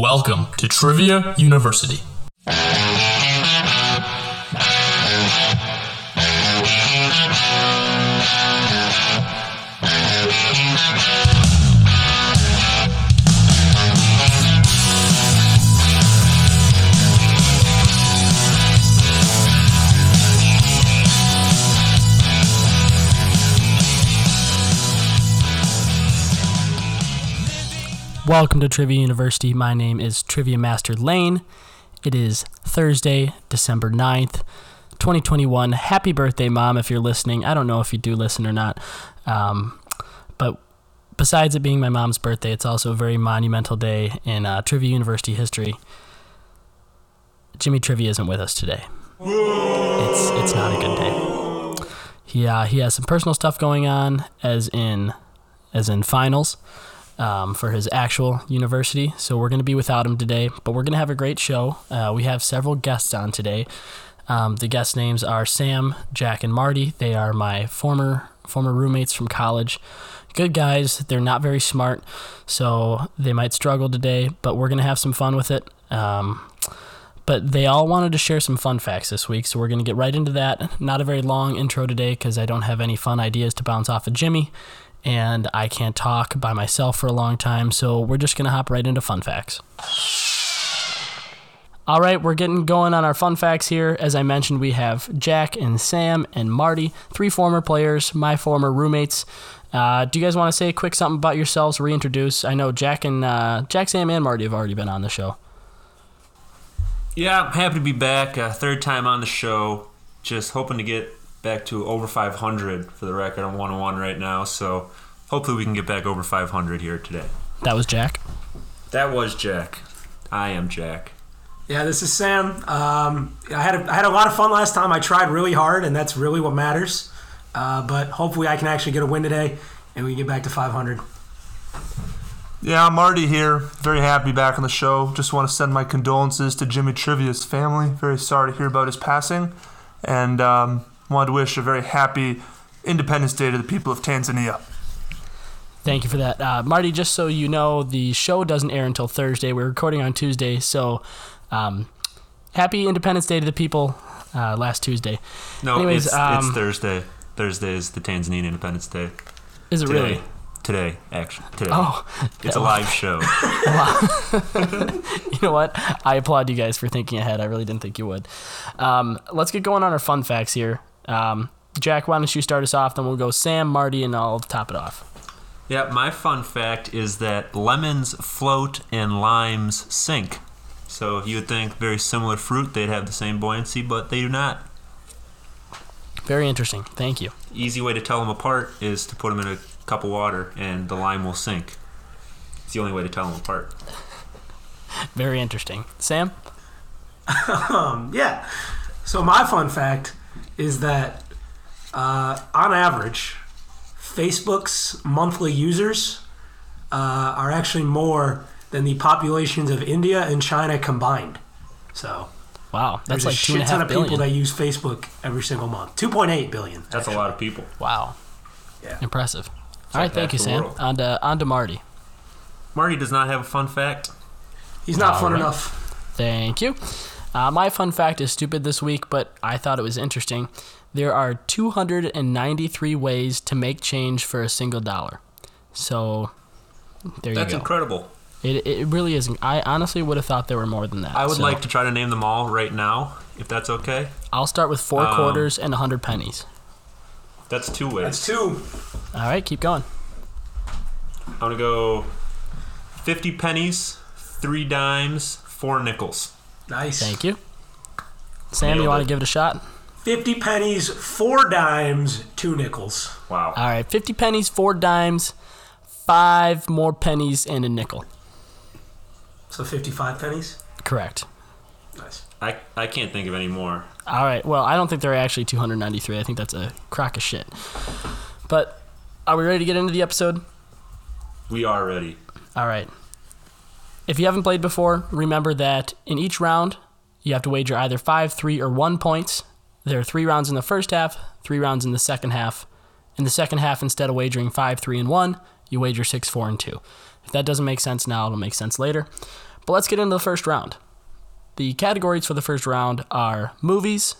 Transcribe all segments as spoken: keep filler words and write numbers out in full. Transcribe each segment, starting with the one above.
Welcome to Trivia University. Welcome to Trivia University. My name is Trivia Master Lane. It is Thursday, December ninth, twenty twenty-one. Happy birthday, Mom, if you're listening. I don't know if you do listen or not. Um, but besides it being my mom's birthday, it's also a very monumental day in uh, Trivia University history. Jimmy Trivia isn't with us today. It's it's not a good day. He, uh, he has some personal stuff going on, as in as in finals. Um, for his actual university, so we're going to be without him today, but we're going to have a great show. Uh, we have several guests on today. Um, the guest names are Sam, Jack, and Marty. They are my former former roommates from college. Good guys. They're not very smart, so they might struggle today, but we're going to have some fun with it. Um, but they all wanted to share some fun facts this week, so we're going to get right into that. Not a very long intro today because I don't have any fun ideas to bounce off of Jimmy, and I can't talk by myself for a long time, so we're just going to hop right into fun facts. All right, we're getting going on our fun facts here. As I mentioned, we have Jack and Sam and Marty, three former players, my former roommates. Uh, do you guys want to say a quick something about yourselves, reintroduce? I know Jack, and, uh, Jack, Sam, and Marty have already been on the show. Yeah, I'm happy to be back. Uh, third time on the show. Just hoping to get back to over five hundred for the record. I'm one oh one right now, so hopefully we can get back over five hundred here today. That was Jack. That was Jack. I am Jack. Yeah, this is Sam. Um, I had a, I had a lot of fun last time. I tried really hard, and that's really what matters. Uh, but hopefully I can actually get a win today, and we can get back to five hundred. Yeah, I'm Marty here. Very happy to be back on the show. Just want to send my condolences to Jimmy Trivia's family. Very sorry to hear about his passing. And Um, wanted to wish a very happy Independence Day to the people of Tanzania. Thank you for that. Uh, Marty, just so you know, the show doesn't air until Thursday. We're recording on Tuesday, so um, happy Independence Day to the people uh, last Tuesday. No, Anyways, it's, um, it's Thursday. Thursday is the Tanzanian Independence Day. Is it today, really? Today, actually. Today. Oh, it's a live show. You know what? I applaud you guys for thinking ahead. I really didn't think you would. Um, let's get going on our fun facts here. Um, Jack, why don't you start us off, then we'll go Sam, Marty, and I'll top it off. Yeah, my fun fact is that lemons float and limes sink. So you would think very similar fruit, they'd have the same buoyancy, but they do not. Very interesting. Thank you. Easy way to tell them apart is to put them in a cup of water and the lime will sink. It's the only way to tell them apart. Very interesting. Sam? um, yeah. So my fun fact is that, uh, on average, Facebook's monthly users uh, are actually more than the populations of India and China combined. So, wow, that's like two and a half billion. There's a shit ton of people that use Facebook every single month. two point eight billion. That's actually a lot of people. Wow. Yeah. Impressive. It's All right, like thank you, Sam. On to, on to Marty. Marty does not have a fun fact. He's not All fun right. enough. Thank you. Uh, my fun fact is stupid this week, but I thought it was interesting. There are two hundred ninety-three ways to make change for a single dollar. So, there That's you go. That's incredible. It it really is. I honestly would have thought there were more than that. I would so. like to try to name them all right now, if that's okay. I'll start with four um, quarters and one hundred pennies. That's two ways. That's two. All right, keep going. I'm going to go fifty pennies, three dimes, four nickels. Nice. Thank you. Sam, Nailed you want it. to give it a shot? fifty pennies, four dimes, two nickels. Wow. All right, fifty pennies, four dimes, five more pennies, and a nickel. So fifty-five pennies? Correct. Nice. I, I can't think of any more. All right, well, I don't think there are actually two hundred ninety-three. I think that's a crock of shit. But are we ready to get into the episode? We are ready. All right. If you haven't played before, remember that in each round, you have to wager either five, three, or one points. There are three rounds in the first half, three rounds in the second half. In the second half, instead of wagering five, three, and one, you wager six, four, and two. If that doesn't make sense now, it'll make sense later. But let's get into the first round. The categories for the first round are movies,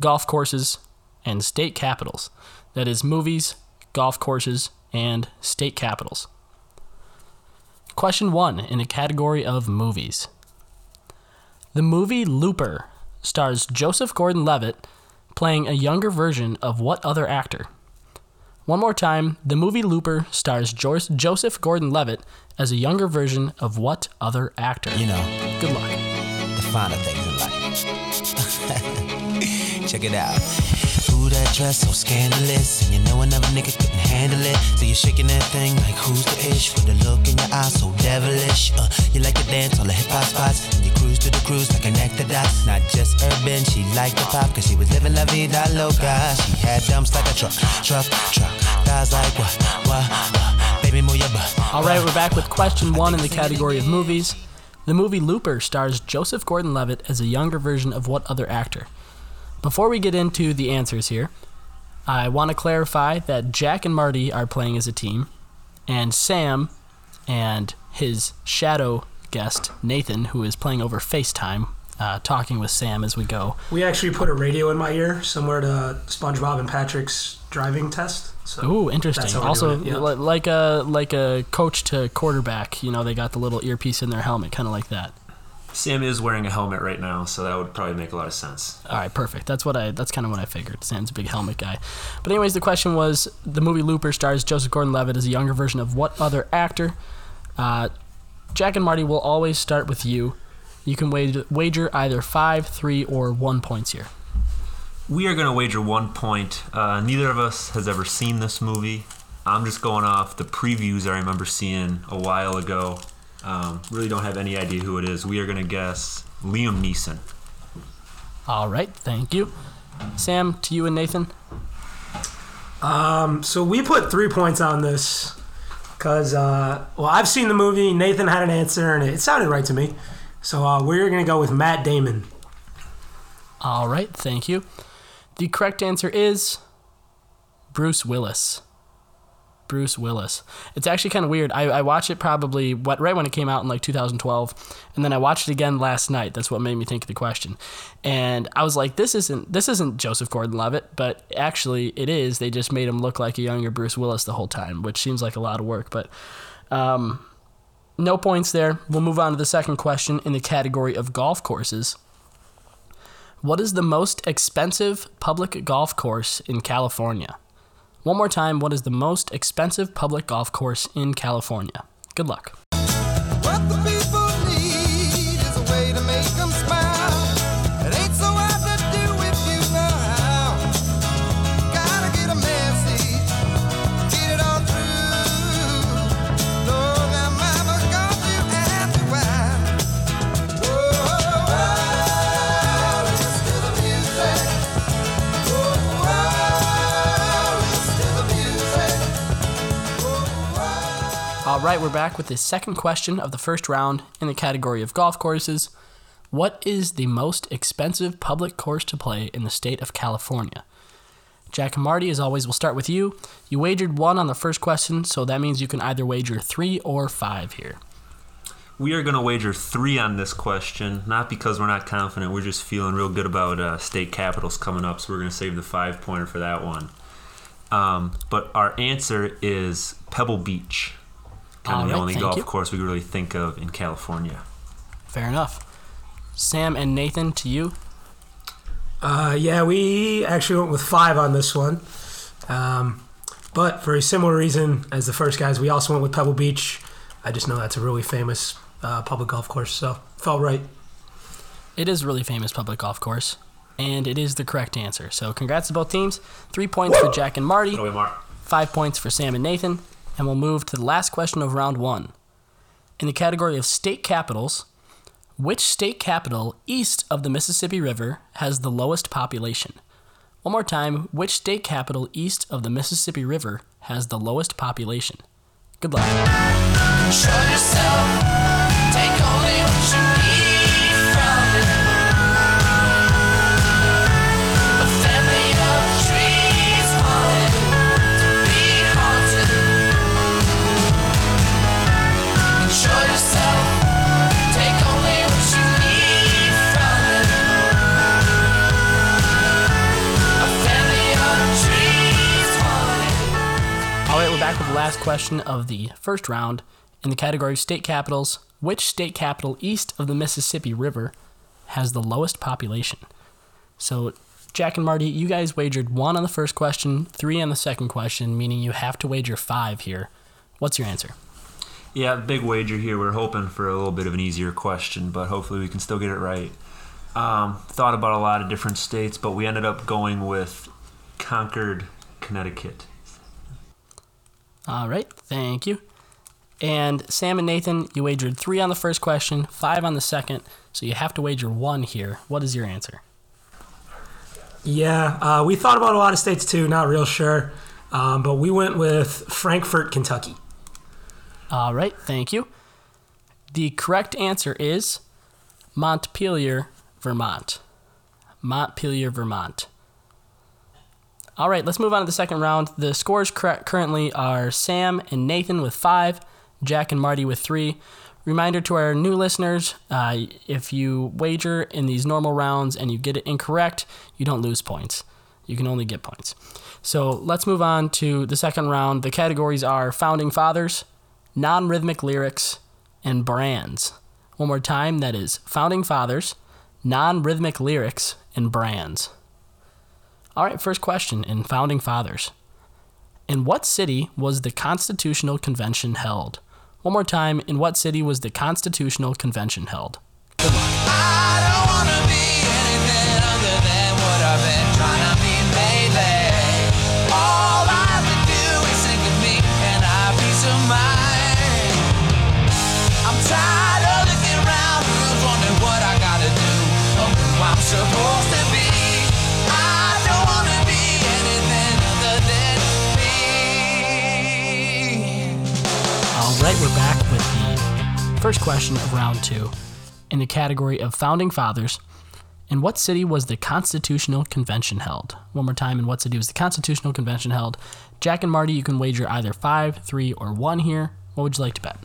golf courses, and state capitals. That is movies, golf courses, and state capitals. Question one in the category of movies. The movie Looper stars Joseph Gordon-Levitt playing a younger version of what other actor? One more time, the movie Looper stars jo- Joseph Gordon-Levitt as a younger version of what other actor? You know, good luck. The finer things in life. Check it out. Ooh, that dress so scandalous, and you know another nigga couldn't handle it. So you're shaking that thing like who's the ish? With the look in your eyes so devilish. Uh, you like to dance on the hip hop spots, and you cruise to the cruise like an act of dots. Not just urban, she liked the pop, cause she was living la vida loca. She had dumps like a truck, truck, truck. Thighs like what, what, what? Baby, move your butt. Alright, we're back with question one in the category of movies. The movie Looper stars Joseph Gordon-Levitt as a younger version of what other actor? Before we get into the answers here, I want to clarify that Jack and Marty are playing as a team, and Sam and his shadow guest, Nathan, who is playing over FaceTime, uh, talking with Sam as we go. We actually put a radio in my ear similar to SpongeBob and Patrick's driving test. So ooh, interesting. Also, yeah. l- like a like a coach to quarterback, you know, they got the little earpiece in their helmet, kind of like that. Sam is wearing a helmet right now, so that would probably make a lot of sense. All right, perfect. That's what I. That's kind of what I figured. Sam's a big helmet guy. But anyways, the question was, the movie Looper stars Joseph Gordon-Levitt as a younger version of what other actor? Uh, Jack and Marty will always start with you. You can wage, wager either five, three, or one points here. We are going to wager one point. Uh, neither of us has ever seen this movie. I'm just going off the previews I remember seeing a while ago. Um, really don't have any idea who it is. We are going to guess Liam Neeson. All right, thank you. Sam, to you and Nathan. Um, so we put three points on this because, uh, well, I've seen the movie. Nathan had an answer, and it sounded right to me. So uh, we're going to go with Matt Damon. All right, thank you. The correct answer is Bruce Willis. Bruce Willis. It's actually kind of weird. I, I watched it probably what, right when it came out in like two thousand twelve, and then I watched it again last night. That's what made me think of the question. And I was like, this isn't this isn't Joseph Gordon-Levitt, but actually it is. They just made him look like a younger Bruce Willis the whole time, which seems like a lot of work. But um, no points there. We'll move on to the second question in the category of golf courses. What is the most expensive public golf course in California? One more time, what is the most expensive public golf course in California? Good luck. What the people need is a way to make them smile. It ain't so hard to do if you know how. Gotta get a message, get it all through. Lord, my mama got you after a while. Whoa, listen to the music. Whoa, whoa. All right, we're back with the second question of the first round in the category of golf courses. What is the most expensive public course to play in the state of California? Jack and Marty, as always, we'll start with you. You wagered one on the first question, so that means you can either wager three or five here. We are going to wager three on this question, not because we're not confident. We're just feeling real good about uh, state capitals coming up, so we're going to save the five-pointer for that one. Um, but our answer is Pebble Beach. Kind of the right, only golf you. course we really think of in California. Fair enough. Sam and Nathan, to you. Uh, yeah, we actually went with five on this one. Um, but for a similar reason as the first guys, we also went with Pebble Beach. I just know that's a really famous uh, public golf course, so felt right. It is a really famous public golf course, and it is the correct answer. So congrats to both teams. Three points Woo! for Jack and Marty. Away, Mark. Five points for Sam and Nathan. And we'll move to the last question of round one. In the category of state capitals, which state capital east of the Mississippi River has the lowest population? One more time, which state capital east of the Mississippi River has the lowest population? Good luck. Show yourself, take only what you need. Take last question of the first round in the category of state capitals. Which state capital east of the Mississippi River has the lowest population? So, Jack and Marty, you guys wagered one on the first question, three on the second question, meaning you have to wager five here. What's your answer? Yeah, big wager here. We're hoping for a little bit of an easier question, but hopefully we can still get it right. Um, thought about a lot of different states, but we ended up going with Concord, Connecticut. All right, thank you. And Sam and Nathan, you wagered three on the first question, five on the second, so you have to wager one here. What is your answer? Yeah, uh, we thought about a lot of states too, not real sure, um, but we went with Frankfort, Kentucky. All right, thank you. The correct answer is Montpelier, Vermont. Montpelier, Vermont. All right, let's move on to the second round. The scores currently are Sam and Nathan with five, Jack and Marty with three. Reminder to our new listeners, uh, if you wager in these normal rounds and you get it incorrect, you don't lose points. You can only get points. So let's move on to the second round. The categories are Founding Fathers, Non-Rhythmic Lyrics, and Brands. One more time, that is Founding Fathers, Non-Rhythmic Lyrics, and Brands. All right, first question in Founding Fathers. In what city was the Constitutional Convention held? One more time, in what city was the Constitutional Convention held? Good luck. I don't want to be anything other than what I've been trying to be lately. All I can do is think of me and I peace of mind. I'm tired of looking around, wondering what I got to do, or who I'm supposed to be. I don't want to be anything other than me. All right, we're back with the first question of round two in the category of Founding Fathers. In what city was the Constitutional Convention held? One more time, in what city was the Constitutional Convention held? Jack and Marty, you can wager either five, three, or one here. What would you like to bet?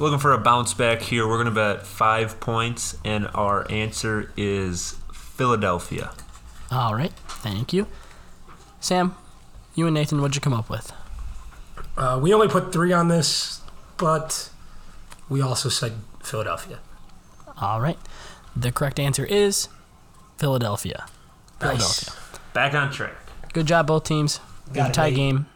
Looking for a bounce back here. We're going to bet five points, and our answer is Philadelphia. All right, thank you. Sam, you and Nathan, what'd you come up with? Uh, we only put three on this, but we also said Philadelphia. All right. The correct answer is Philadelphia. Philadelphia. Nice. Back on track. Good job, both teams. Got a tie game,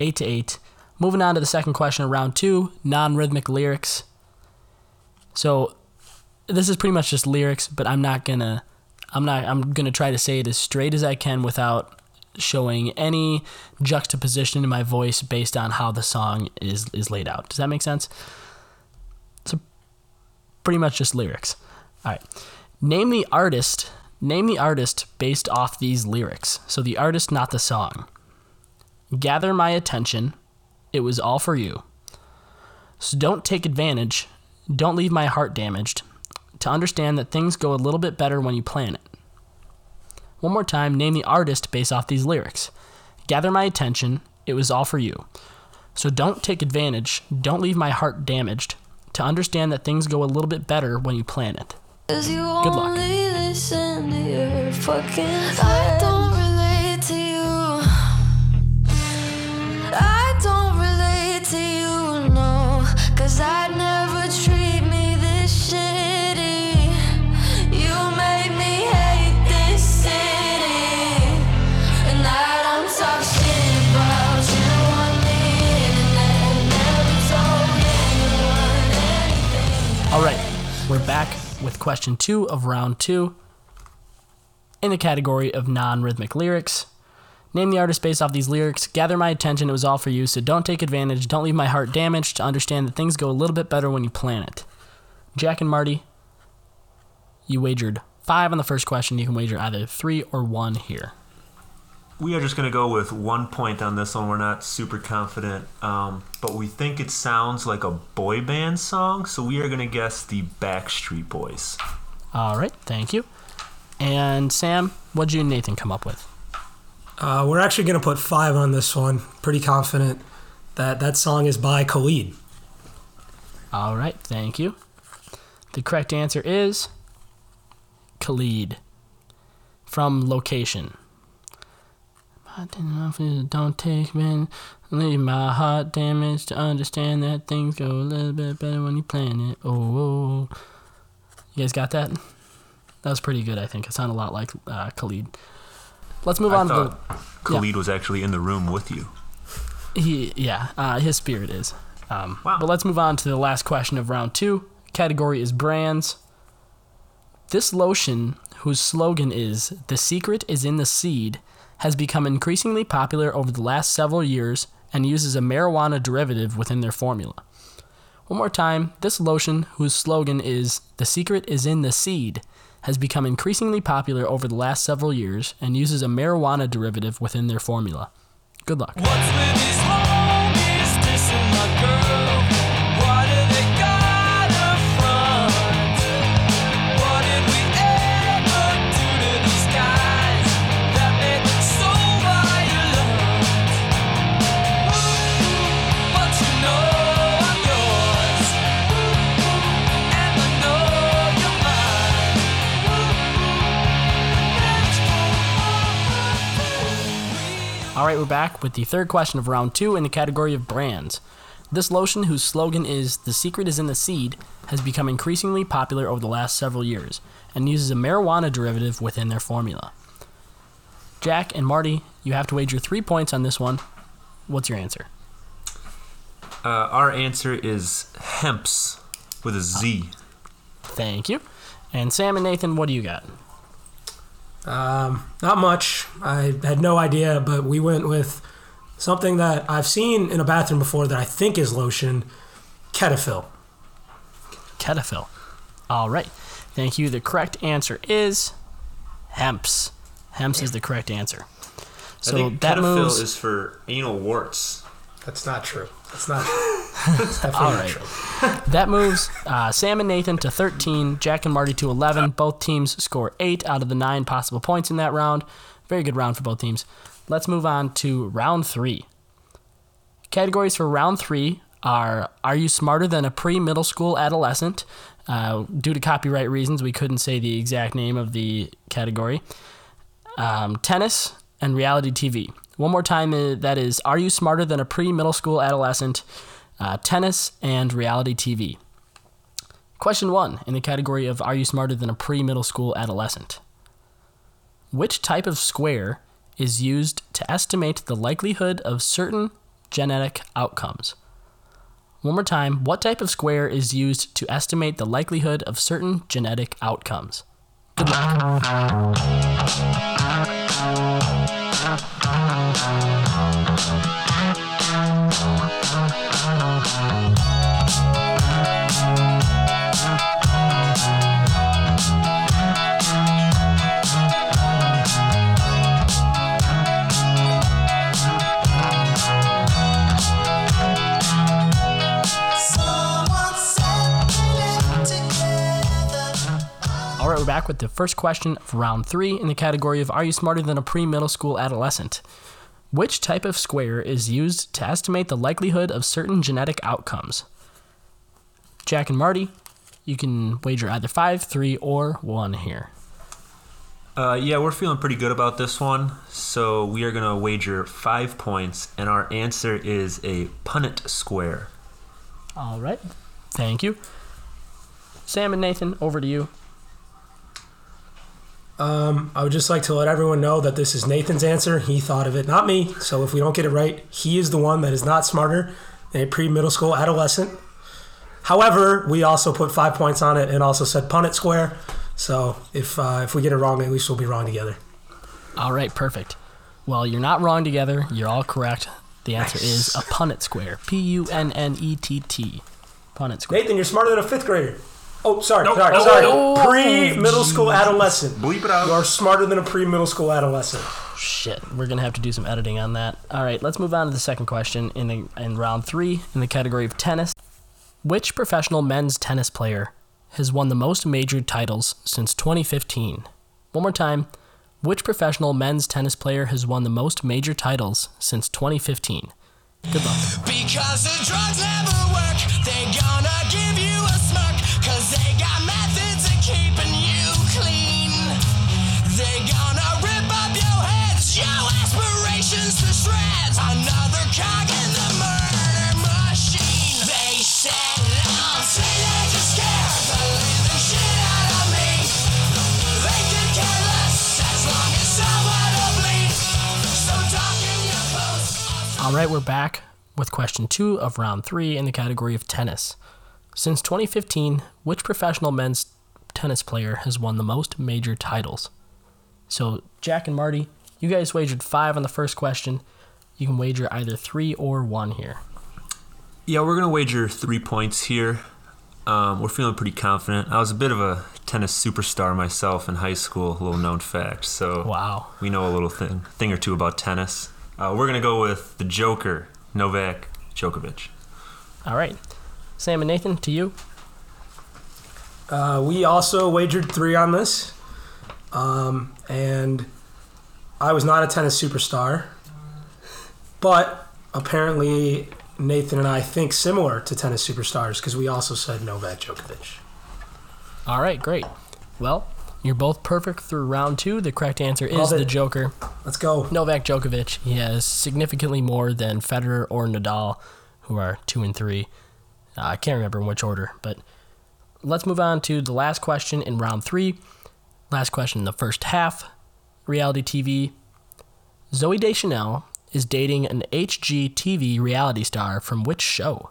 eight to eight. Moving on to the second question of round two, non-rhythmic lyrics. So this is pretty much just lyrics, but I'm not gonna, I'm not, I'm gonna try to say it as straight as I can without showing any juxtaposition in my voice based on how the song is is laid out. Does that make sense? So pretty much just lyrics. All right. Name the artist. Name the artist based off these lyrics. So the artist, not the song. Gather my attention. It was all for you. So don't take advantage. Don't leave my heart damaged. To understand that things go a little bit better when you plan it. One more time, name the artist based off these lyrics. Gather my attention, it was all for you. So don't take advantage, don't leave my heart damaged, to understand that things go a little bit better when you plan it. Good luck. I don't relate to you. I don't relate to you, no, 'cause I'd never treat me this shitty. You made me hate this city. All right, we're back with question two of round two in the category of non-rhythmic lyrics. Name the artist based off these lyrics. Gather my attention, it was all for you, so don't take advantage, don't leave my heart damaged, to understand that things go a little bit better when you plan it. Jack and Marty, you wagered five on the first question. You can wager either three or one here. We are just going to go with one point on this one. We're not super confident, um, but we think it sounds like a boy band song, so we are going to guess the Backstreet Boys. All right, thank you. And Sam, what did you and Nathan come up with? Uh, we're actually going to put five on this one. Pretty confident that that song is by Khalid. All right, thank you. The correct answer is Khalid from Location. I didn't know if it don't take me. Leave my heart damaged to understand that things go a little bit better when you plan it. Oh, oh. You guys got that? That was pretty good, I think. It sounded a lot like uh, Khalid. Let's move I on to the... Khalid yeah. was actually in the room with you. He, yeah, uh, his spirit is. Um, wow. But let's move on to the last question of round two. Category is brands. This lotion, whose slogan is, "The secret is in the seed," has become increasingly popular over the last several years and uses a marijuana derivative within their formula. One more time, this lotion, whose slogan is, "The secret is in the seed," has become increasingly popular over the last several years and uses a marijuana derivative within their formula. Good luck. What's with this home? Is this my girl? Why do they got a front? What did we ever do to these guys that made them so violent? Ooh, but you know I'm yours. Ooh, and I know you're mine. Ooh, all right, we're back with the third question of round two in the category of brands. This lotion, whose slogan is "The secret is in the seed," has become increasingly popular over the last several years and uses a marijuana derivative within their formula. Jack and Marty, you have to wager three points on this one. What's your answer? Uh, our answer is HEMPS with a Z. Uh, thank you. And Sam and Nathan, what do you got? Um, not much. I had no idea, but we went with something that I've seen in a bathroom before that I think is lotion, Cetaphil. Cetaphil. All right. Thank you. The correct answer is HEMPS. HEMPS is the correct answer. So I think that Cetaphil moves... is for anal warts. That's not true. That's not true. That's definitely All right. not true. That moves uh, Sam and Nathan to thirteen, Jack and Marty to eleven. Both teams score eight out of the nine possible points in that round. Very good round for both teams. Let's move on to round three. Categories for round three are, are you smarter than a pre-middle school adolescent? Uh, due to copyright reasons, we couldn't say the exact name of the category. Um, tennis and reality T V. One more time, that is, are you smarter than a pre-middle school adolescent? Uh, tennis and reality T V. Question one in the category of are you smarter than a pre-middle school adolescent? Which type of square is used to estimate the likelihood of certain genetic outcomes? One more time, what type of square is used to estimate the likelihood of certain genetic outcomes? Good luck. We're back with the first question of round three in the category of are you smarter than a pre-middle school adolescent? Which type of square is used to estimate the likelihood of certain genetic outcomes? Jack and Marty, you can wager either five, three, or one here. Uh, yeah, we're feeling pretty good about this one, so we are going to wager five points, and our answer is a Punnett square. All right, thank you. Sam and Nathan, over to you. Um, I would just like to let everyone know that this is Nathan's answer. He thought of it, not me. So if we don't get it right, he is the one that is not smarter than a pre-middle school adolescent. However, we also put five points on it and also said Punnett square. So if uh, if we get it wrong, at least we'll be wrong together. All right, perfect. Well, you're not wrong together. You're all correct. The answer nice. is a Punnett square. P U N N E T T. Punnett square. Nathan, you're smarter than a fifth grader. Oh, sorry, nope. sorry, oh, sorry. Oh, pre-middle school adolescent. Bleep it out. You are smarter than a pre-middle school adolescent. Shit, we're going to have to do some editing on that. All right, let's move on to the second question in the in round three in the category of tennis. Which professional men's tennis player has won the most major titles since twenty fifteen? One more time. Which professional men's tennis player has won the most major titles since twenty fifteen? Good luck. Because the drugs never work, they gonna give you a smirk. They got methods of keeping you clean. They gonna rip up your heads, your aspirations. All right, we're back with question two of round three in the category of tennis. Since twenty fifteen, which professional men's tennis player has won the most major titles? So Jack and Marty, you guys wagered five on the first question. You can wager either three or one here. Yeah, we're going to wager three points here. Um, we're feeling pretty confident. I was a bit of a tennis superstar myself in high school, a little known fact. So wow. We know a little thing, thing or two about tennis. Uh, we're going to go with the Joker, Novak Djokovic. All right. Sam and Nathan, to you. Uh, we also wagered three on this. Um, and I was not a tennis superstar. But apparently Nathan and I think similar to tennis superstars because we also said Novak Djokovic. All right, great. Well, you're both perfect through round two. The correct answer is the Joker. Let's go. Novak Djokovic. He has significantly more than Federer or Nadal, who are two and three. Uh, I can't remember in which order, but let's move on to the last question in round three. Last question in the first half. Reality T V. Zooey Deschanel is dating an H G T V reality star from which show?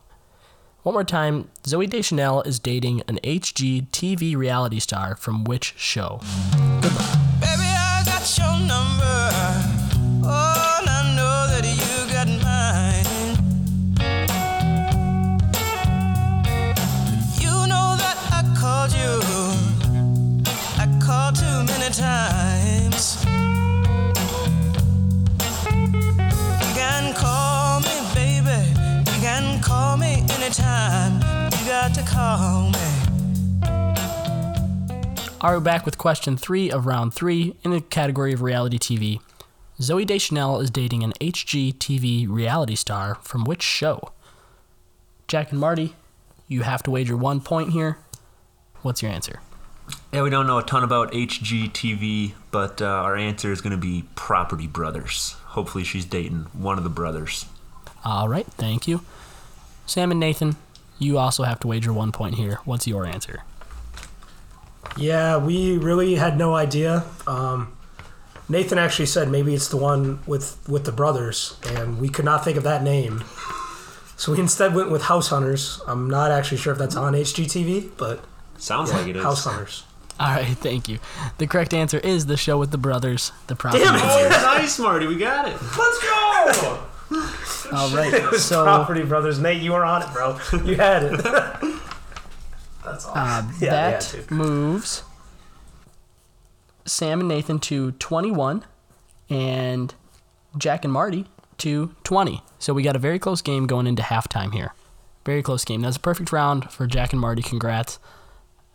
One more time, Zooey Deschanel is dating an H G T V reality star from which show? Goodbye. Baby, I got your number. Oh, I know that you got mine. You know that I called you. I called too many times. Time. You got to call me. All right, we're back with question three of round three in the category of reality T V. Zooey Deschanel is dating an H G T V reality star from which show? Jack and Marty, you have to wager one point here. What's your answer? Yeah, we don't know a ton about H G T V, but uh, our answer is going to be Property Brothers. Hopefully she's dating one of the brothers. All right, thank you. Sam and Nathan, you also have to wager one point here. What's your answer? Yeah, we really had no idea. Um, Nathan actually said maybe it's the one with, with the brothers, and we could not think of that name. So we instead went with House Hunters. I'm not actually sure if that's on H G T V, but sounds yeah, like it is. House Hunters. All right, thank you. The correct answer is the show with the brothers, the Property Brothers. Damn it! Nice, Marty. We got it. Let's go! All right, it was so Property Brothers. Nate, you were on it, bro. You had it. That's awesome. Uh, yeah, that yeah, moves Sam and Nathan to twenty-one, and Jack and Marty to twenty. So we got a very close game going into halftime here. Very close game. That's a perfect round for Jack and Marty. Congrats.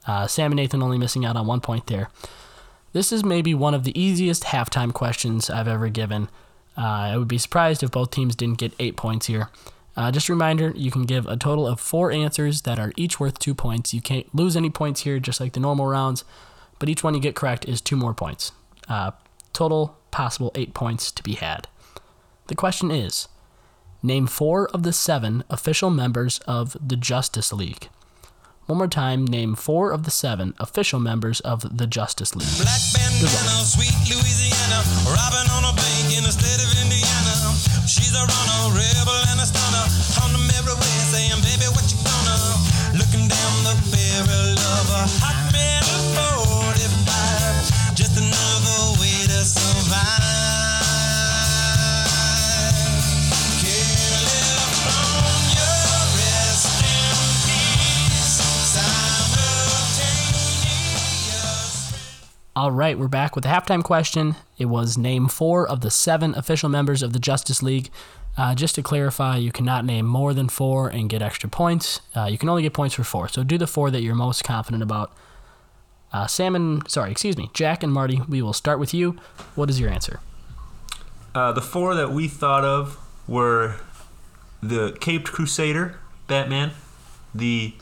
Uh, Sam and Nathan only missing out on one point there. This is maybe one of the easiest halftime questions I've ever given. Uh, I would be surprised if both teams didn't get eight points here. Uh, just a reminder, you can give a total of four answers that are each worth two points. You can't lose any points here, just like the normal rounds, but each one you get correct is two more points. Uh, total possible eight points to be had. The question is, name four of the seven official members of the Justice League. One more time, name four of the seven official members of the Justice League. Black bandana, sweet Louisiana, robbing on a bank in the state of Indiana. She's a runner, rebel and a stunner, on them everywhere saying, baby, what you gonna? Looking down the barrel of a hot metal forty-five, just another way to survive. All right, we're back with the halftime question. It was name four of the seven official members of the Justice League. Uh, just to clarify, you cannot name more than four and get extra points. Uh, you can only get points for four, so do the four that you're most confident about. Uh, Sam and, sorry, excuse me, Jack and Marty, we will start with you. What is your answer? Uh, the four that we thought of were the Caped Crusader, Batman, the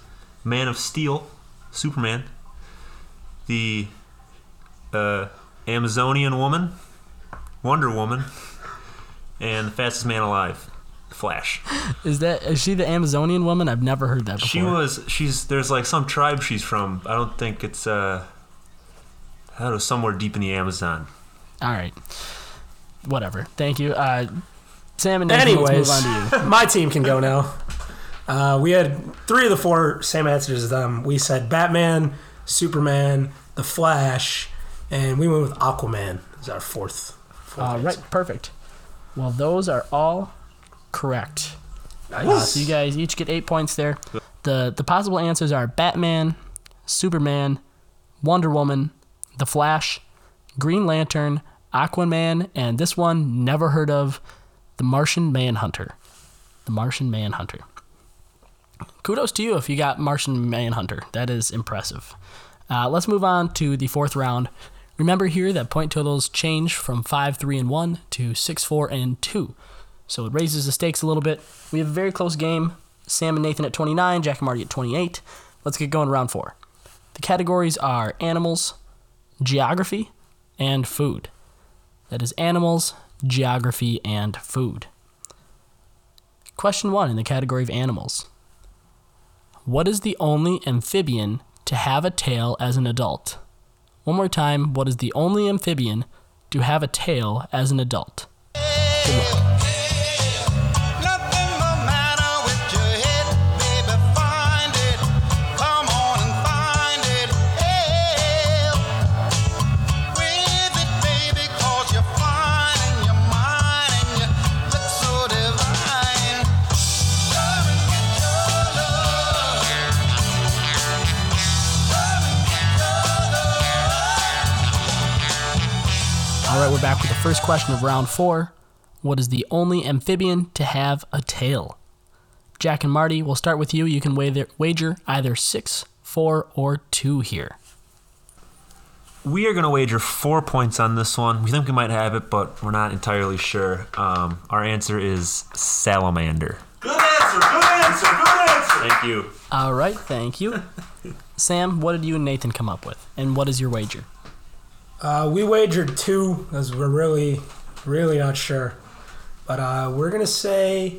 Man of Steel, Superman, the Uh, Amazonian Woman, Wonder Woman, and the fastest man alive, Flash. Is that is she the Amazonian Woman? I've never heard that before. She was. She's there's like some tribe she's from. I don't think it's uh, I don't know, somewhere deep in the Amazon. All right, whatever. Thank you, uh, Sam and Nathan, anyways, let's move on to you. My team can go now. Uh, we had three of the four same answers as them. We said Batman, Superman, The Flash, and we went with Aquaman as our fourth. fourth all answer. Right, perfect. Well, those are all correct. Nice. Uh, so you guys each get eight points there. The the possible answers are Batman, Superman, Wonder Woman, The Flash, Green Lantern, Aquaman, and this one, never heard of, The Martian Manhunter. The Martian Manhunter. Kudos to you if you got Martian Manhunter. That is impressive. Uh, let's move on to the fourth round. Remember here that point totals change from five, three, and one to six, four, and two. So it raises the stakes a little bit. We have a very close game. Sam and Nathan at twenty-nine, Jack and Marty at twenty-eight. Let's get going round four. The categories are animals, geography, and food. That is animals, geography, and food. Question one in the category of animals. What is the only amphibian to have a tail as an adult? One more time, what is the only amphibian to have a tail as an adult? Good luck. We're back with the first question of round four. What is the only amphibian to have a tail? Jack and Marty, we'll start with you. You can wager either six, four, or two here. We are going to wager four points on this one. We think we might have it, but we're not entirely sure. Um, our answer is salamander. Good answer, good answer, good answer. Thank you. All right, thank you. Sam, what did you and Nathan come up with? And what is your wager? Uh, we wagered two, because we're really, really not sure. But uh, we're going to say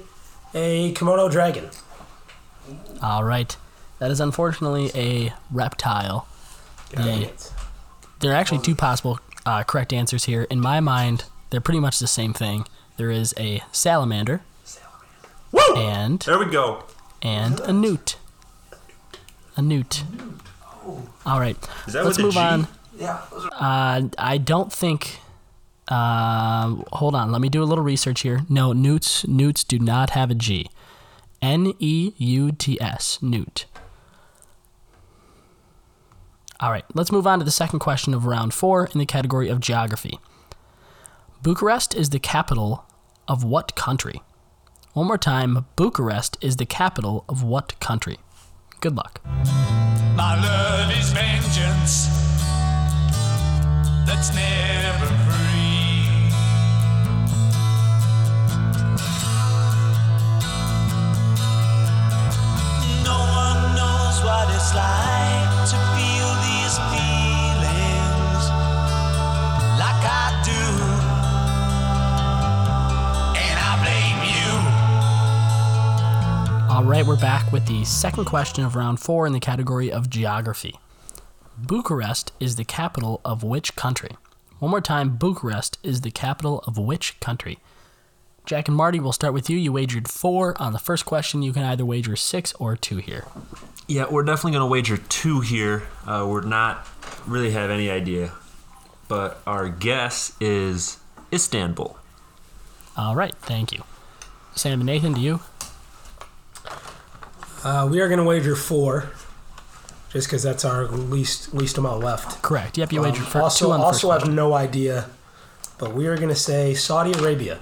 a Komodo dragon. All right. That is unfortunately a reptile. They, there are actually two possible uh, correct answers here. In my mind, they're pretty much the same thing. There is a salamander. Salamander. Woo! And, there we go. And a newt. A newt. A newt. Oh. All right. Is that Let's move G? on. Yeah. Uh, I don't think. Uh, hold on, let me do a little research here. No, newts, newts do not have a G. N e u t s, newt. All right, let's move on to the second question of round four in the category of geography. Bucharest is the capital of what country? One more time, Bucharest is the capital of what country? Good luck. My love is vengeance. That's never free. No one knows what it's like to feel these feelings like I do, and I blame you. All right, we're back with the second question of round four in the category of geography. Bucharest is the capital of which country? One more time, Bucharest is the capital of which country? Jack and Marty, we'll start with you. You wagered four on the first question. You can either wager six or two here. Yeah, we're definitely going to wager two here. Uh, we're not really have any idea, but our guess is Istanbul. All right, thank you. Sam and Nathan, to you. Uh, we are going to wager four. Just because that's our least least amount left. Correct. Yep, you um, wagered for also, two on the Also, I have no idea, but we are going to say Saudi Arabia.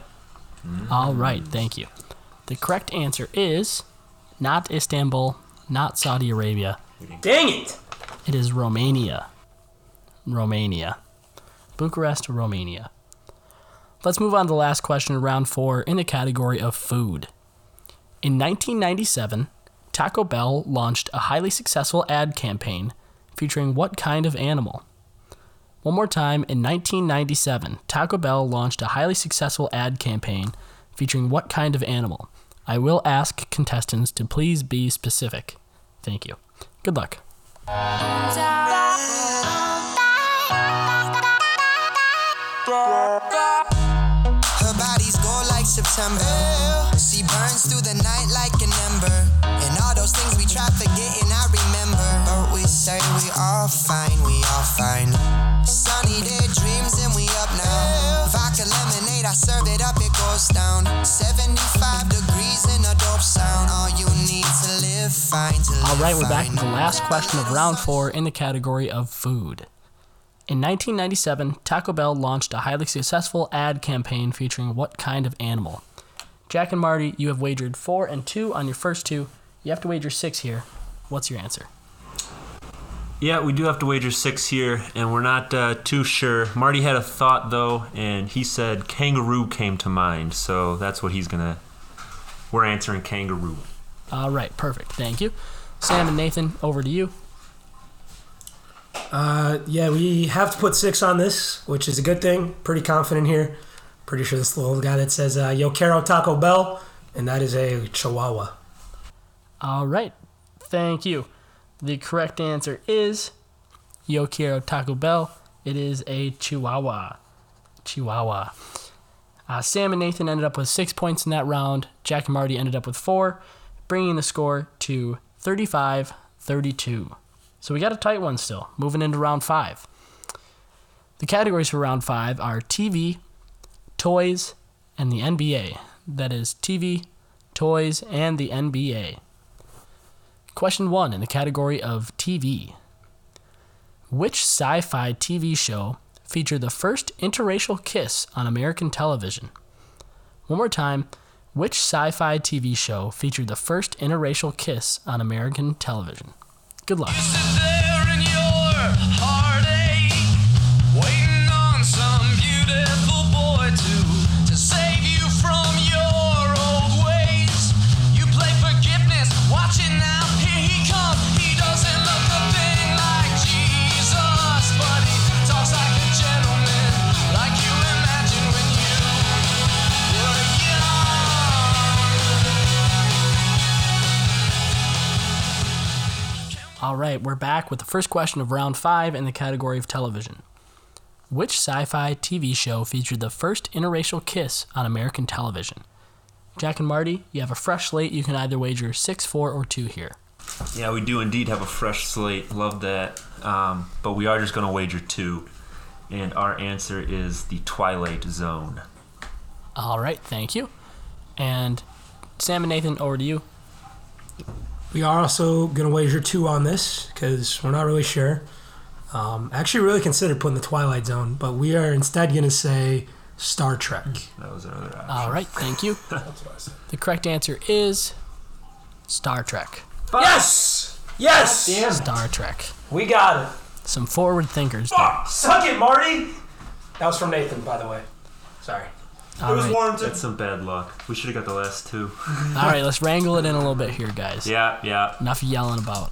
Mm-hmm. All right, thank you. The correct answer is not Istanbul, not Saudi Arabia. Dang it! It is Romania. Romania. Bucharest, Romania. Let's move on to the last question, round four, in the category of food. In nineteen ninety-seven... Taco Bell launched a highly successful ad campaign featuring what kind of animal? One more time, in nineteen ninety-seven, Taco Bell launched a highly successful ad campaign featuring what kind of animal? I will ask contestants to please be specific. Thank you. Good luck. Her body's gone like September. September. She burns through the night like an ember. And all those things we try forgetting, I remember. But we say we all fine, we all fine. Sunny day dreams and we up now. Vodka lemonade, I serve it up, it goes down. seventy-five degrees in a dope sound. All you need to live fine, to live fine. All right, we're back to the last question of round four in the category of food. In nineteen ninety-seven, Taco Bell launched a highly successful ad campaign featuring what kind of animal? Jack and Marty, you have wagered four and two on your first two. You have to wager six here. What's your answer? Yeah, we do have to wager six here, and we're not uh, too sure. Marty had a thought, though, and he said kangaroo came to mind, so that's what he's going to... We're answering kangaroo. All right, perfect. Thank you. Sam and Nathan, over to you. Uh, yeah, we have to put six on this, which is a good thing. Pretty confident here. Pretty sure this little guy that says, uh, Yo Quiero Taco Bell, and that is a Chihuahua. All right. Thank you. The correct answer is Yo Quiero Taco Bell. It is a Chihuahua. Chihuahua. Uh, Sam and Nathan ended up with six points in that round. Jack and Marty ended up with four, bringing the score to thirty-five thirty-two. So we got a tight one still, moving into round five. The categories for round five are T V, toys, and the N B A. That is T V, toys, and the N B A. Question one in the category of T V. Which sci-fi T V show featured the first interracial kiss on American television? One more time. Which sci-fi T V show featured the first interracial kiss on American television? Good luck. You sit there in your heartache, waiting on some beautiful boy to, to save you from your old ways. You play forgiveness, watch it now, here he comes. He doesn't look a thing like Jesus, but he talks like a gentleman, like you imagine when you were young. All right, we're back with the first question of round five in the category of television. Which sci-fi T V show featured the first interracial kiss on American television? Jack and Marty, you have a fresh slate. You can either wager six, four, or two here. Yeah, we do indeed have a fresh slate. Love that. Um, but we are just going to wager two. And our answer is The Twilight Zone. All right, thank you. And Sam and Nathan, over to you. We are also going to wager two on this because we're not really sure. Um, actually, really considered putting The Twilight Zone, but we are instead going to say Star Trek. That was our other option. All right, thank you. That's what I said. The correct answer is Star Trek. But yes! Yes! God damn it. Star Trek. We got it. Some forward thinkers. Oh, suck it, Marty! That was from Nathan, by the way. Sorry. All it was right. Warranted. That's some bad luck. We should have got the last two. All right, let's wrangle it in a little bit here, guys. Yeah, yeah. Enough yelling about.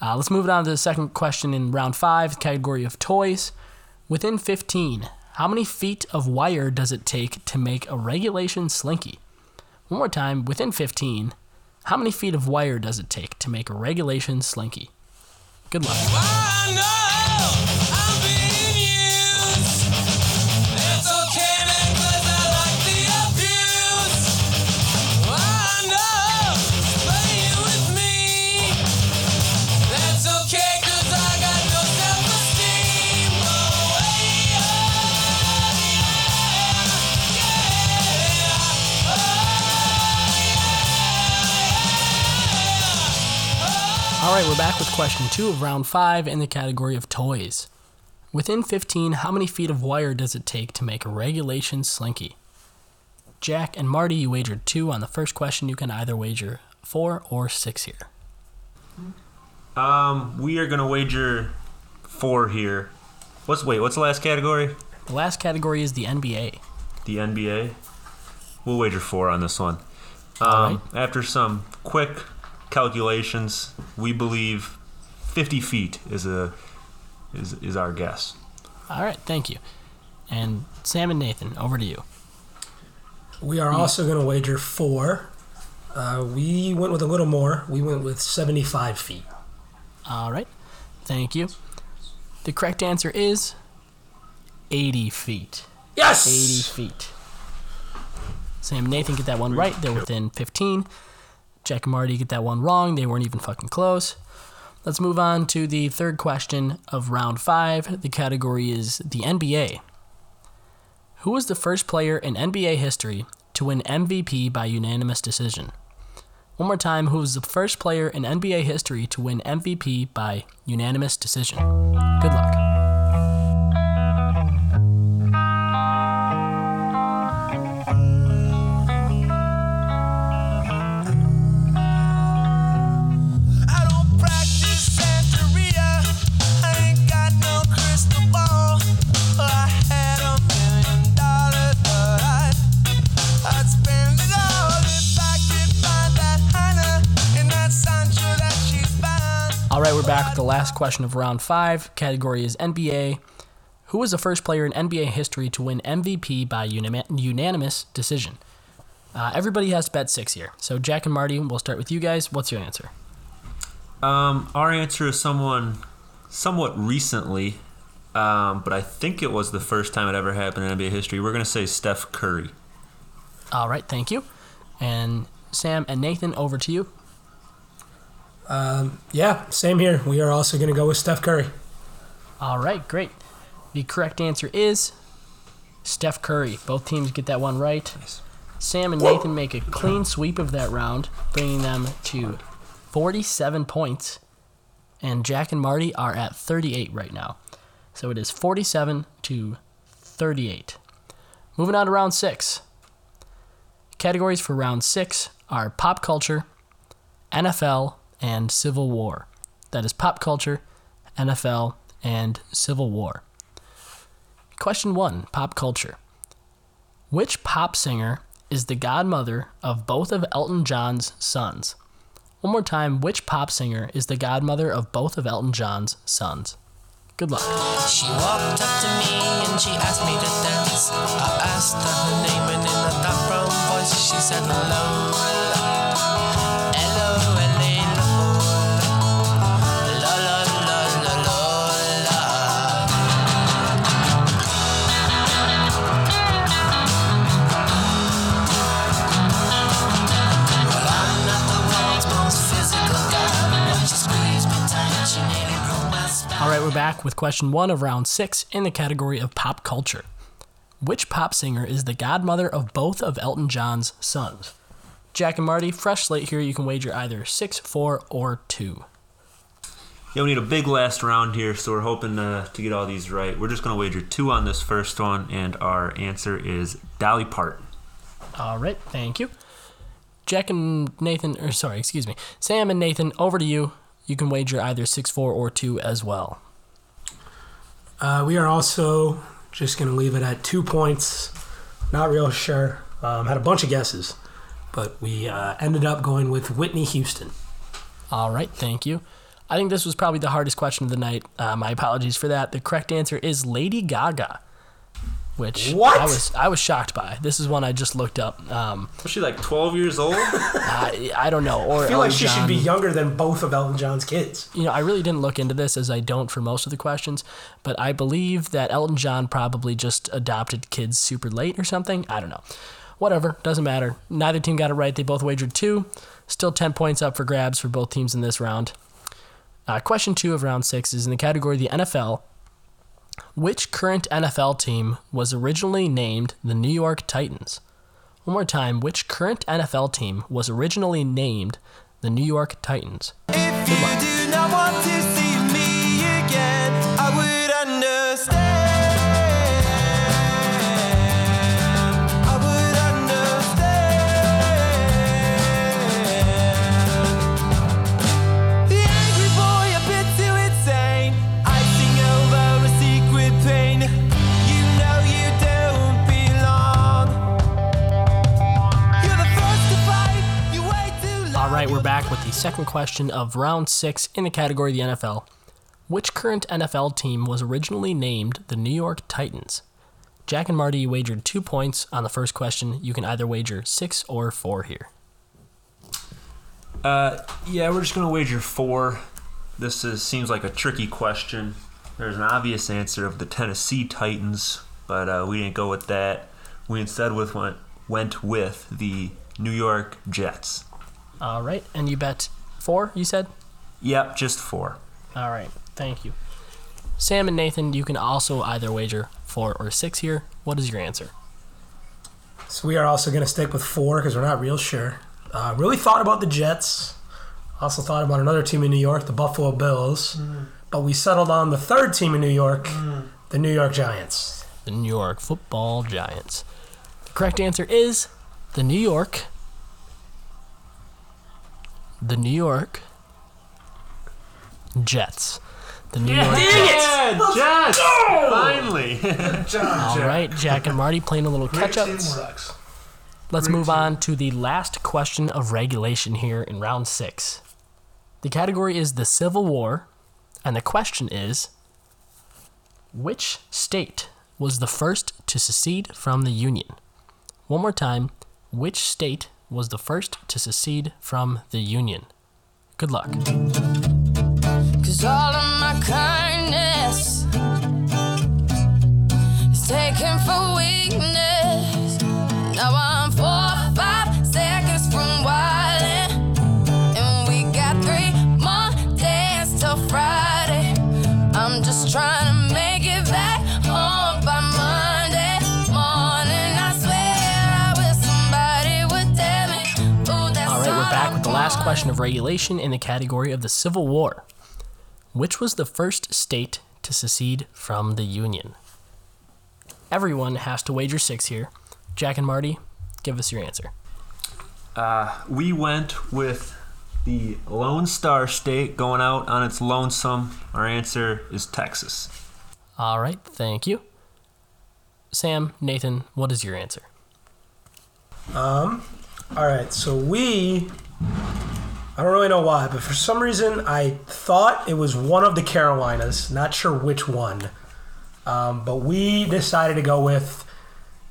Uh, let's move on to the second question in round five, category of toys. Within fifteen, how many feet of wire does it take to make a regulation Slinky? One more time, within fifteen, how many feet of wire does it take to make a regulation Slinky? Good luck. Why no? All right, we're back with question two of round five in the category of toys. Within fifteen, how many feet of wire does it take to make a regulation Slinky? Jack and Marty, you wagered two on the first question. You can either wager four or six here. Um, we are going to wager four here. What's wait, what's the last category? The last category is the N B A. The N B A? We'll wager four on this one. Um, All right. After some quick calculations, we believe fifty feet is a is is our guess. All right, thank you. And Sam and Nathan, over to you. We are also going to wager four. Uh, we went with a little more. We went with seventy-five feet. All right, thank you. The correct answer is eighty feet. Yes! eighty feet. Sam and Nathan get that one right. They're within fifteen. Jack and Marty get that one wrong. They weren't even fucking close. Let's move on to the third question of round five. The category is the N B A. Who was the first player in N B A history to win M V P by unanimous decision? One more time, who was the first player in N B A history to win M V P by unanimous decision? Good luck. Back with the last question of round five. Category is N B A. Who was the first player in N B A history to win M V P by unim- unanimous decision? Uh, everybody has to bet six here. So Jack and Marty, we'll start with you guys. What's your answer? Um, our answer is someone somewhat recently, um, but I think it was the first time it ever happened in N B A history. We're going to say Steph Curry. All right, thank you. And Sam and Nathan, over to you. Um, yeah, same here. We are also going to go with Steph Curry. All right, great. The correct answer is Steph Curry. Both teams get that one right. Nice. Sam and Nathan make a clean sweep of that round, bringing them to forty-seven points. And Jack and Marty are at thirty-eight right now. So it is forty-seven to thirty-eight. Moving on to round six. Categories for round six are pop culture, N F L, and Civil War. That is pop culture, N F L, and Civil War. Question one, pop culture. Which pop singer is the godmother of both of Elton John's sons? One more time, which pop singer is the godmother of both of Elton John's sons? Good luck. She walked up to me and she asked me to dance. I asked her her name and in a dark brown voice she said hello, hello, hello, hello. Back with question one of round six in the category of pop culture. Which pop singer is the godmother of both of Elton John's sons? Jack and Marty, fresh slate here. You can wager either six, four, or two. Yeah, we need a big last round here, so we're hoping uh, to get all these right. We're just going to wager two on this first one, and our answer is Dolly Parton. All right, thank you. Jack and Nathan, or sorry, excuse me, Sam and Nathan, over to you. You can wager either six, four, or two as well. Uh, we are also just going to leave it at two points. Not real sure. Um, had a bunch of guesses, but we uh, ended up going with Whitney Houston. All right, thank you. I think this was probably the hardest question of the night. Uh, my apologies for that. The correct answer is Lady Gaga, which what? I was I was shocked by. This is one I just looked up. Um, was she like twelve years old? I, I don't know. Or I feel like Elton she John. Should be younger than both of Elton John's kids. You know, I really didn't look into this as I don't for most of the questions, but I believe that Elton John probably just adopted kids super late or something. I don't know. Whatever, doesn't matter. Neither team got it right. They both wagered two. Still ten points up for grabs for both teams in this round. Uh, question two of round six is in the category of the N F L. Which current N F L team was originally named the New York Titans? One more time, which current N F L team was originally named the New York Titans? If you do not want to see me again, I would understand. I would understand. The angry boy a bit too insane. I sing over a secret pain. You know you don't belong. You're the first to fight. You wait too long. All right, we're back with the second question of round six in the category of the N F L. Which current N F L team was originally named the New York Titans? Jack and Marty wagered two points on the first question. You can either wager six or four here. Uh, yeah, we're just going to wager four. This is, seems like a tricky question. There's an obvious answer of the Tennessee Titans, but uh, we didn't go with that. We instead with went went with the New York Jets. All right. And you bet four, you said? Yep, just four. All right. Thank you. Sam and Nathan, you can also either wager four or six here. What is your answer? So we are also going to stick with four because we're not real sure. Uh, really thought about the Jets. Also thought about another team in New York, the Buffalo Bills. Mm. But we settled on the third team in New York, mm. the New York Giants. The New York Football Giants. The correct answer is the New York. The New York Jets. The New yeah, York Jets. Yeah, Jets. Go! Finally. Good job, Jack. All right, Jack and Marty playing a little catch-up. Let's Great move team. on to the last question of regulation here in round six. The category is the Civil War, and the question is, which state was the first to secede from the Union? One more time, which state was the first to secede from the Union? Good luck. 'Cause all of my kindness is taken for weakness. Now I'm four, five seconds from wildin', and we got three more days till Friday. I'm just trying to make it back home by Monday morning. I swear I wish somebody would tell me. Ooh, that's all right, we're back with the last question of regulation in the category of the Civil War. Which was the first state to secede from the Union? Everyone has to wager six here. Jack and Marty, give us your answer. Uh, we went with the Lone Star State going out on its lonesome. Our answer is Texas. All right, thank you. Sam, Nathan, what is your answer? Um. All right, so we... I don't really know why, but for some reason I thought it was one of the Carolinas. Not sure which one. Um, but we decided to go with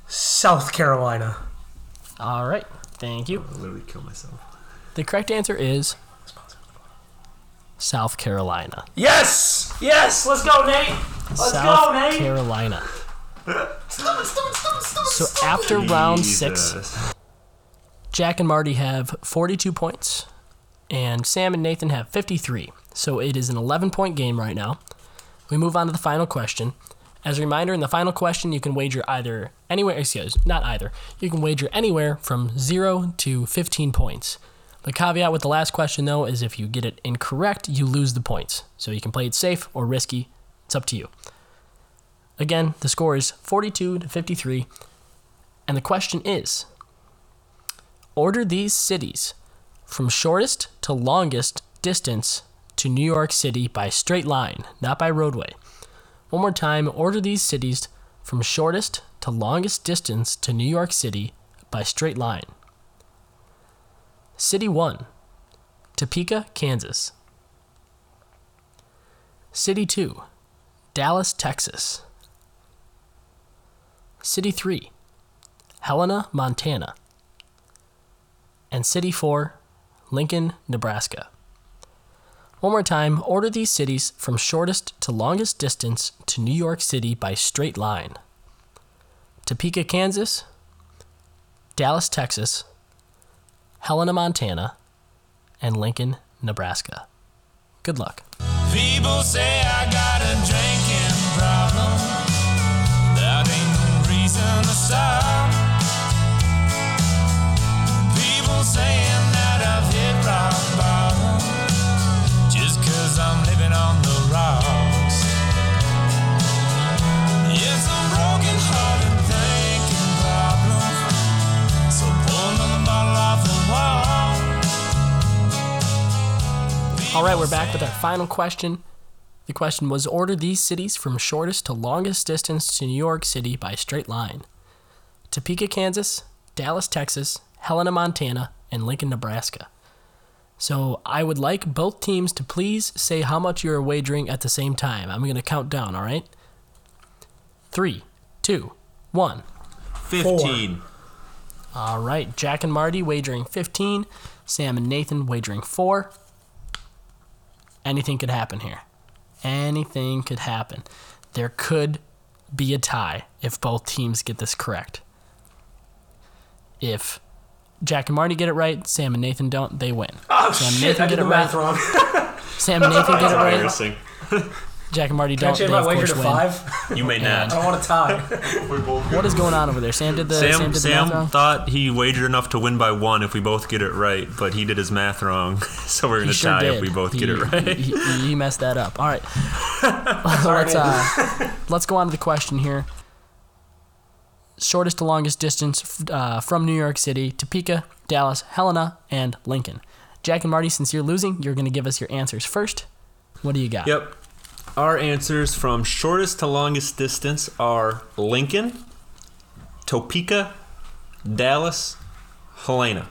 South Carolina. All right. Thank you. I literally killed myself. The correct answer is South Carolina. Yes! Yes! Let's go, Nate! Let's South go, Nate! South Carolina. Stop it, stop it, stop it, stop it, so stop after it. round Jesus. six, Jack and Marty have forty-two points. And Sam and Nathan have fifty-three, so it is an eleven-point game right now. We move on to the final question. As a reminder, in the final question, you can wager either anywhere, excuse, not either. You can wager anywhere from zero to fifteen points. The caveat with the last question, though, is if you get it incorrect, you lose the points. So you can play it safe or risky. It's up to you. Again, the score is forty-two to fifty-three, and the question is, order these cities from shortest to longest distance to New York City by straight line, not by roadway. One more time, order these cities from shortest to longest distance to New York City by straight line. City one, Topeka, Kansas. City two, Dallas, Texas. City three, Helena, Montana. And City four, Lincoln, Nebraska. One more time, order these cities from shortest to longest distance to New York City by straight line. Topeka, Kansas, Dallas, Texas, Helena, Montana, and Lincoln, Nebraska. Good luck. People say I got a drinking problem. That ain't no reason to stop. People saying that I've hit rock bottom just 'cause I'm living on the rocks. Yes, I'm broken hearted thinking problem, so pull another bottle off the wall. All right, we're back with our final question. The question was, order these cities from shortest to longest distance to New York City by straight line. Topeka, Kansas, Dallas, Texas, Helena, Montana, and Lincoln, Nebraska. So I would like both teams to please say how much you are wagering at the same time. I'm going to count down, all right? Three, two, one. fifteen. Four. All right, Jack and Marty wagering fifteen. Sam and Nathan wagering four. Anything could happen here. Anything could happen. There could be a tie if both teams get this correct. if Jack and Marty get it right, Sam and Nathan don't, they win. Oh, Sam shit, Nathan I did get the it math right. wrong. Sam and Nathan get it right. Embarrassing. Jack and Marty don't, they of course win. Five? You may not. I don't want to tie. What is going on over there? Sam did the Sam, Sam, did the Sam math wrong? Thought he wagered enough to win by one if we both get it right, but he did his math wrong, so we're going to sure tie did. If we both he, get it right. He, he, he messed that up. All right. let's, uh, let's go on to the question here. Shortest to longest distance uh, from New York City, Topeka, Dallas, Helena, and Lincoln. Jack and Marty, since you're losing, you're going to give us your answers first. What do you got? Yep. Our answers from shortest to longest distance are Lincoln, Topeka, Dallas, Helena.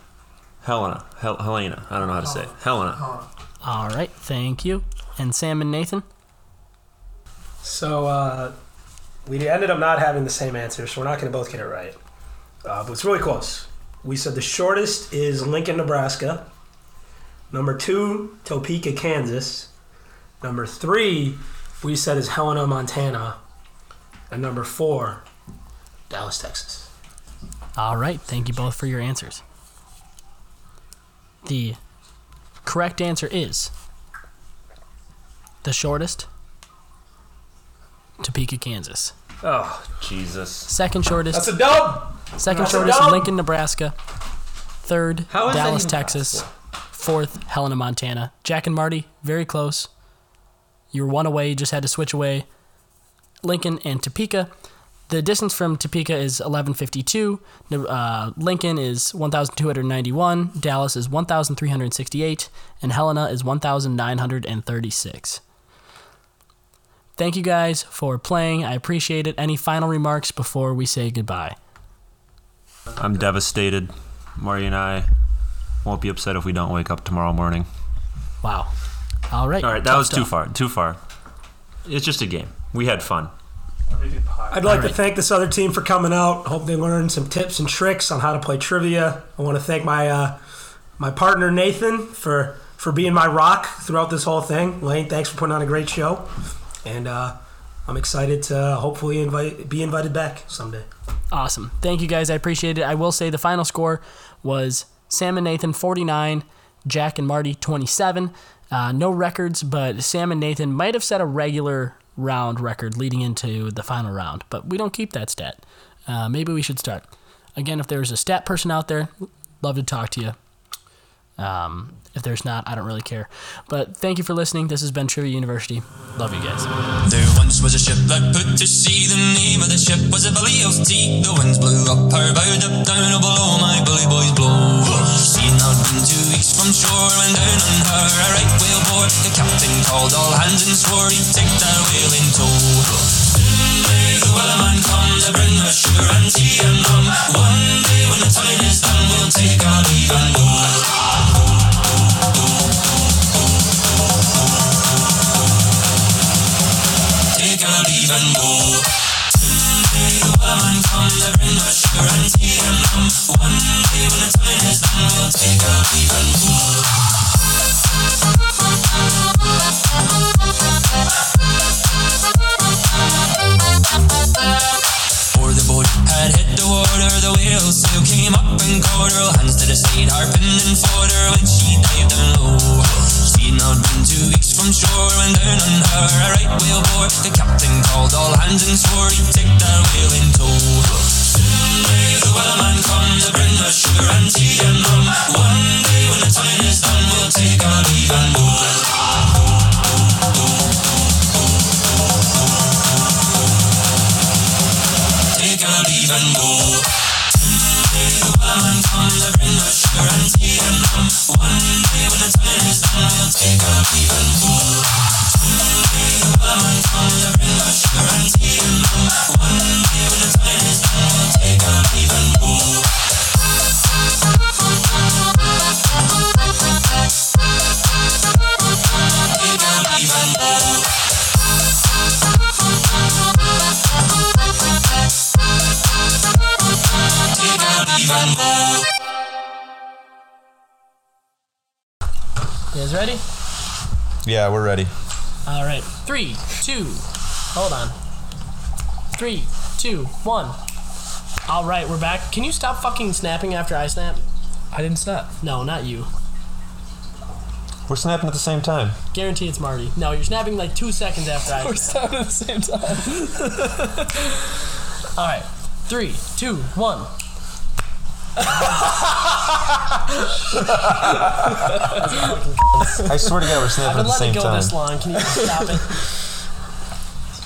Helena. Hel- Helena. I don't know how to say it. Helena. All right. Thank you. And Sam and Nathan? So, uh, we ended up not having the same answer, so we're not going to both get it right. Uh, but it's really close. We said the shortest is Lincoln, Nebraska. Number two, Topeka, Kansas. Number three, we said is Helena, Montana. And number four, Dallas, Texas. All right. Thank you both for your answers. The correct answer is the shortest, Topeka, Kansas. Oh, Jesus. Second shortest. That's a dub. Second That's shortest, dub. Lincoln, Nebraska. Third, Dallas, Texas. Fourth, Helena, Montana. Jack and Marty, very close. You were one away. You just had to switch away Lincoln and Topeka. The distance from Topeka is eleven fifty-two. Uh, Lincoln is one thousand two hundred ninety-one. Dallas is one thousand three hundred sixty-eight. And Helena is one thousand nine hundred thirty-six. Thank you guys for playing. I appreciate it. Any final remarks before we say goodbye? I'm devastated. Marty and I won't be upset if we don't wake up tomorrow morning. Wow. All right. All right, that was too far. Too far. It's just a game. We had fun. I'd like to thank this other team for coming out. Hope they learned some tips and tricks on how to play trivia. I want to thank my uh, my partner Nathan for for being my rock throughout this whole thing. Lane, thanks for putting on a great show, and uh, I'm excited to hopefully invite be invited back someday. Awesome. Thank you guys. I appreciate it. I will say the final score was Sam and Nathan forty-nine, Jack and Marty twenty-seven. Uh, no records, but Sam and Nathan might have set a regular round record leading into the final round, but we don't keep that stat. Uh, maybe we should start. Again, if there's a stat person out there, love to talk to you. Um, if there's not, I don't really care. But thank you for listening. This has been Trivia University. Love you guys. There once was a ship that put to sea. The name of the ship was a belly of tea. The winds blew up her bowed up down below. My bully boys blow. Seen out in two weeks from shore, and down on her a right whale bore. The captain called all hands and swore he'd take that whale in tow. Soon may the whaleman come to bring us sugar and tea and rum. One day when the time is done, we'll take our leave and go. Even more. Today the woman comes to bring us sugar and tea and rum. One day when the time is done, we'll take her even more. Before the boat had hit the water, the whale sail came up and caught her. Hands to the side, harping and fought her when she dived down low. She'd not been two weeks from shore when down on her a right whale bore. The captain called all hands and swore he'd take that whale in tow. Soon may the whaleman come to bring us sugar and tea and rum. One day when the time is done, we'll take our leave and go. Take our leave and go. Soon may the whaleman come to bring us sugar and tea and rum. One day when the time is done, we'll take our leave and go. You guys ready? Yeah, we're ready. All right, three, two, hold on. Three, two, one. All right, we're back. Can you stop fucking snapping after I snap? I didn't snap. No, not you. We're snapping at the same time. Guarantee it's Marty. No, you're snapping like two seconds after I snap. We're snapping at the same time. All right. Three, two, one. I swear to God, we're snapping at the same time. I've been letting it go this long. Can you stop it?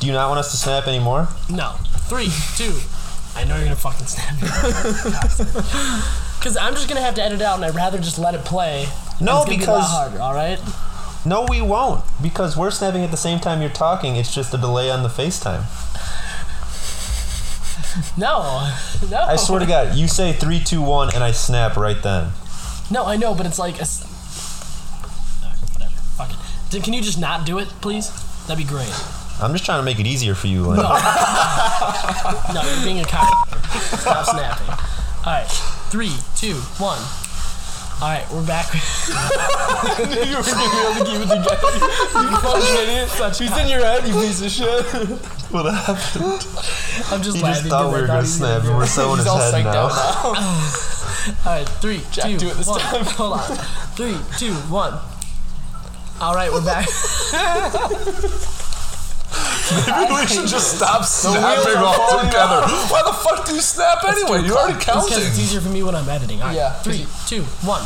Do you not want us to snap anymore? No. Three, two. I know you're going to fucking snap me. Because I'm just going to have to edit out, and I'd rather just let it play. No, it's because... It's going to be a lot harder, all right? No, we won't. Because we're snapping at the same time you're talking. It's just a delay on the FaceTime. No. No. I swear to God, you say three, two, one, and I snap right then. No, I know, but it's like... A... Whatever. Fuck it. Can you just not do it, please? That'd be great. I'm just trying to make it easier for you, Lynn. No. No, you're being a cock. Stop snapping. All right. Three, two, one. All right, we're back. I knew you were going to be able to keep it together. You fucking idiot. Such He's in your head, you piece of shit. What happened? I'm just he laughing. He just thought we were going to snap, and we're so in his head now. now. All right, three, Jack, two, do it this one. Time. Hold on. Three, two, one. All right, we're back. Maybe we should just stop snapping all together. Why the fuck do you snap anyway? You're already counting. It's because it's easier for me when I'm editing. All right. Yeah. Three, two, one.